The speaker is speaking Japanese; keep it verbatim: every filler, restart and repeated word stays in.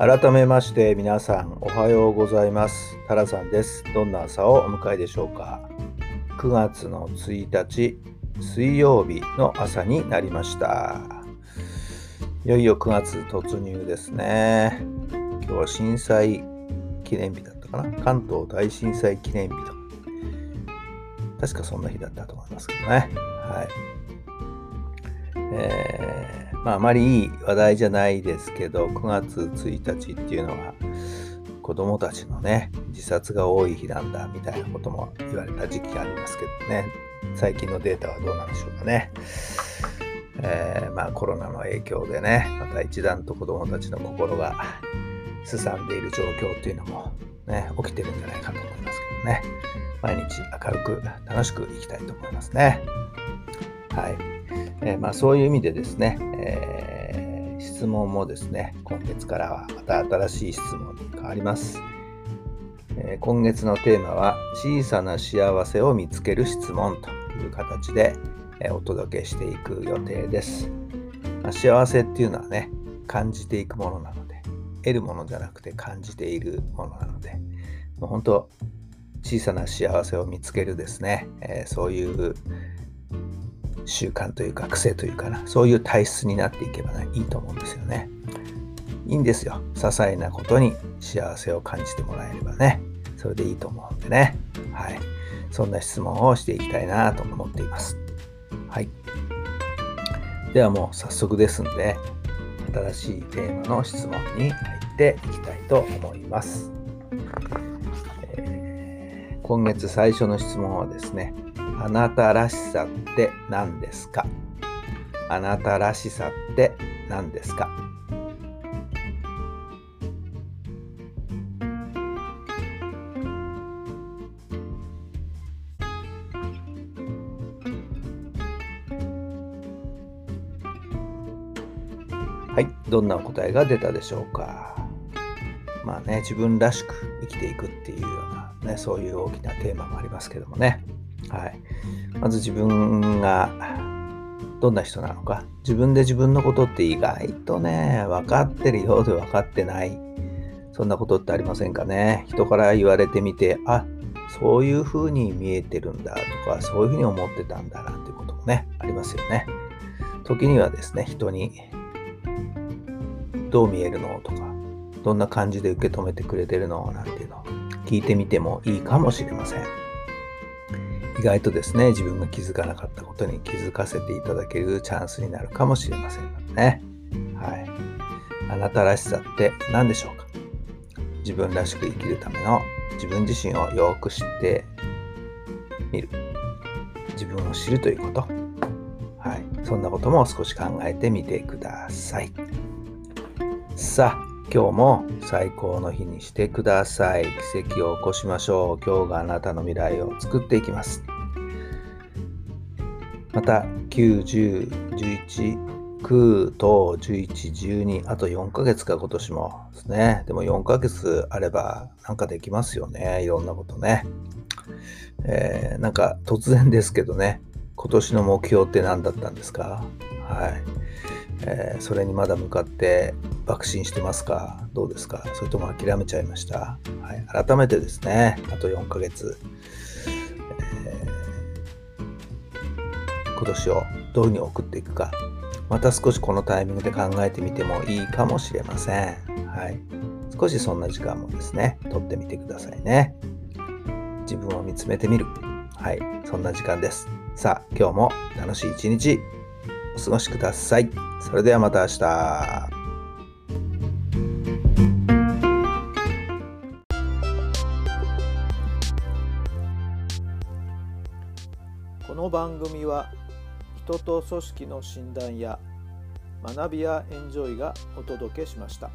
改めまして皆さんおはようございます。タラさんです。どんな朝をお迎えでしょうか。くがつのついたち水曜日の朝になりました。いよいよくがつ突入ですね。今日は震災記念日だったかな。関東大震災記念日と確かそんな日だったと思いますけどね。はい、えーまあ、あまりいい話題じゃないですけど、くがつついたちっていうのは子どもたちのね、自殺が多い日なんだみたいなことも言われた時期がありますけどね。最近のデータはどうなんでしょうかね。えー、まあコロナの影響でね、また一段と子どもたちの心がすさんでいる状況っていうのもね、起きてるんじゃないかと思いますけどね。毎日明るく楽しくいきたいと思いますね。はい、えーまあ、そういう意味でですね、えー、質問もですね、今月からはまた新しい質問に変わります。えー、今月のテーマは小さな幸せを見つける質問という形で、えー、お届けしていく予定です。まあ、幸せっていうのはね、感じていくものなので、得るものじゃなくて感じているものなので、もう本当小さな幸せを見つけるですね、えー、そういう習慣というか癖というかな、そういう体質になっていけば、ね、いいと思うんですよね。いいんですよ。些細なことに幸せを感じてもらえればね、それでいいと思うんでね。はい、そんな質問をしていきたいなと思っています。はい。ではもう早速ですので、新しいテーマの質問に入っていきたいと思います。えー、今月最初の質問はですね、あなたらしさって何ですか？あなたらしさって何ですか？はい、どんなお答えが出たでしょうか。まあね、自分らしく生きていくっていうようなね、そういう大きなテーマもありますけどもね。はい、まず自分がどんな人なのか、自分で自分のことって意外とね、分かってるようで分かってない、そんなことってありませんかね。人から言われてみて、あ、そういうふうに見えてるんだとか、そういうふうに思ってたんだなんていうこともね、ありますよね。時にはですね、人にどう見えるのとか、どんな感じで受け止めてくれてるのなんていうのを聞いてみてもいいかもしれません。意外とですね、自分が気づかなかったことに気づかせていただけるチャンスになるかもしれませんね。はい。あなたらしさって何でしょうか。自分らしく生きるための自分自身をよく知ってみる。自分を知るということ。はい。そんなことも少し考えてみてください。さあ、今日も最高の日にしてください。奇跡を起こしましょう。今日があなたの未来を作っていきます。またきゅう、じゅう、じゅういち、く、とう、じゅういち、じゅうに、あとよんかげつか今年もですね。でもよんかげつあればなんかできますよね。いろんなことね。えー、なんか突然ですけどね、今年の目標って何だったんですか？はい。えー、それにまだ向かって爆心してますか？どうですか？それとも諦めちゃいました？はい、改めてですね、あとよんかげつ、えー、今年をどういうふうに送っていくか、また少しこのタイミングで考えてみてもいいかもしれません。はい、少しそんな時間もですね、取ってみてくださいね。自分を見つめてみる。はい、そんな時間です。さあ、今日も楽しい一日お過ごしください。それではまた明日。この番組は人と組織の診断や学びやエンジョイがお届けしました。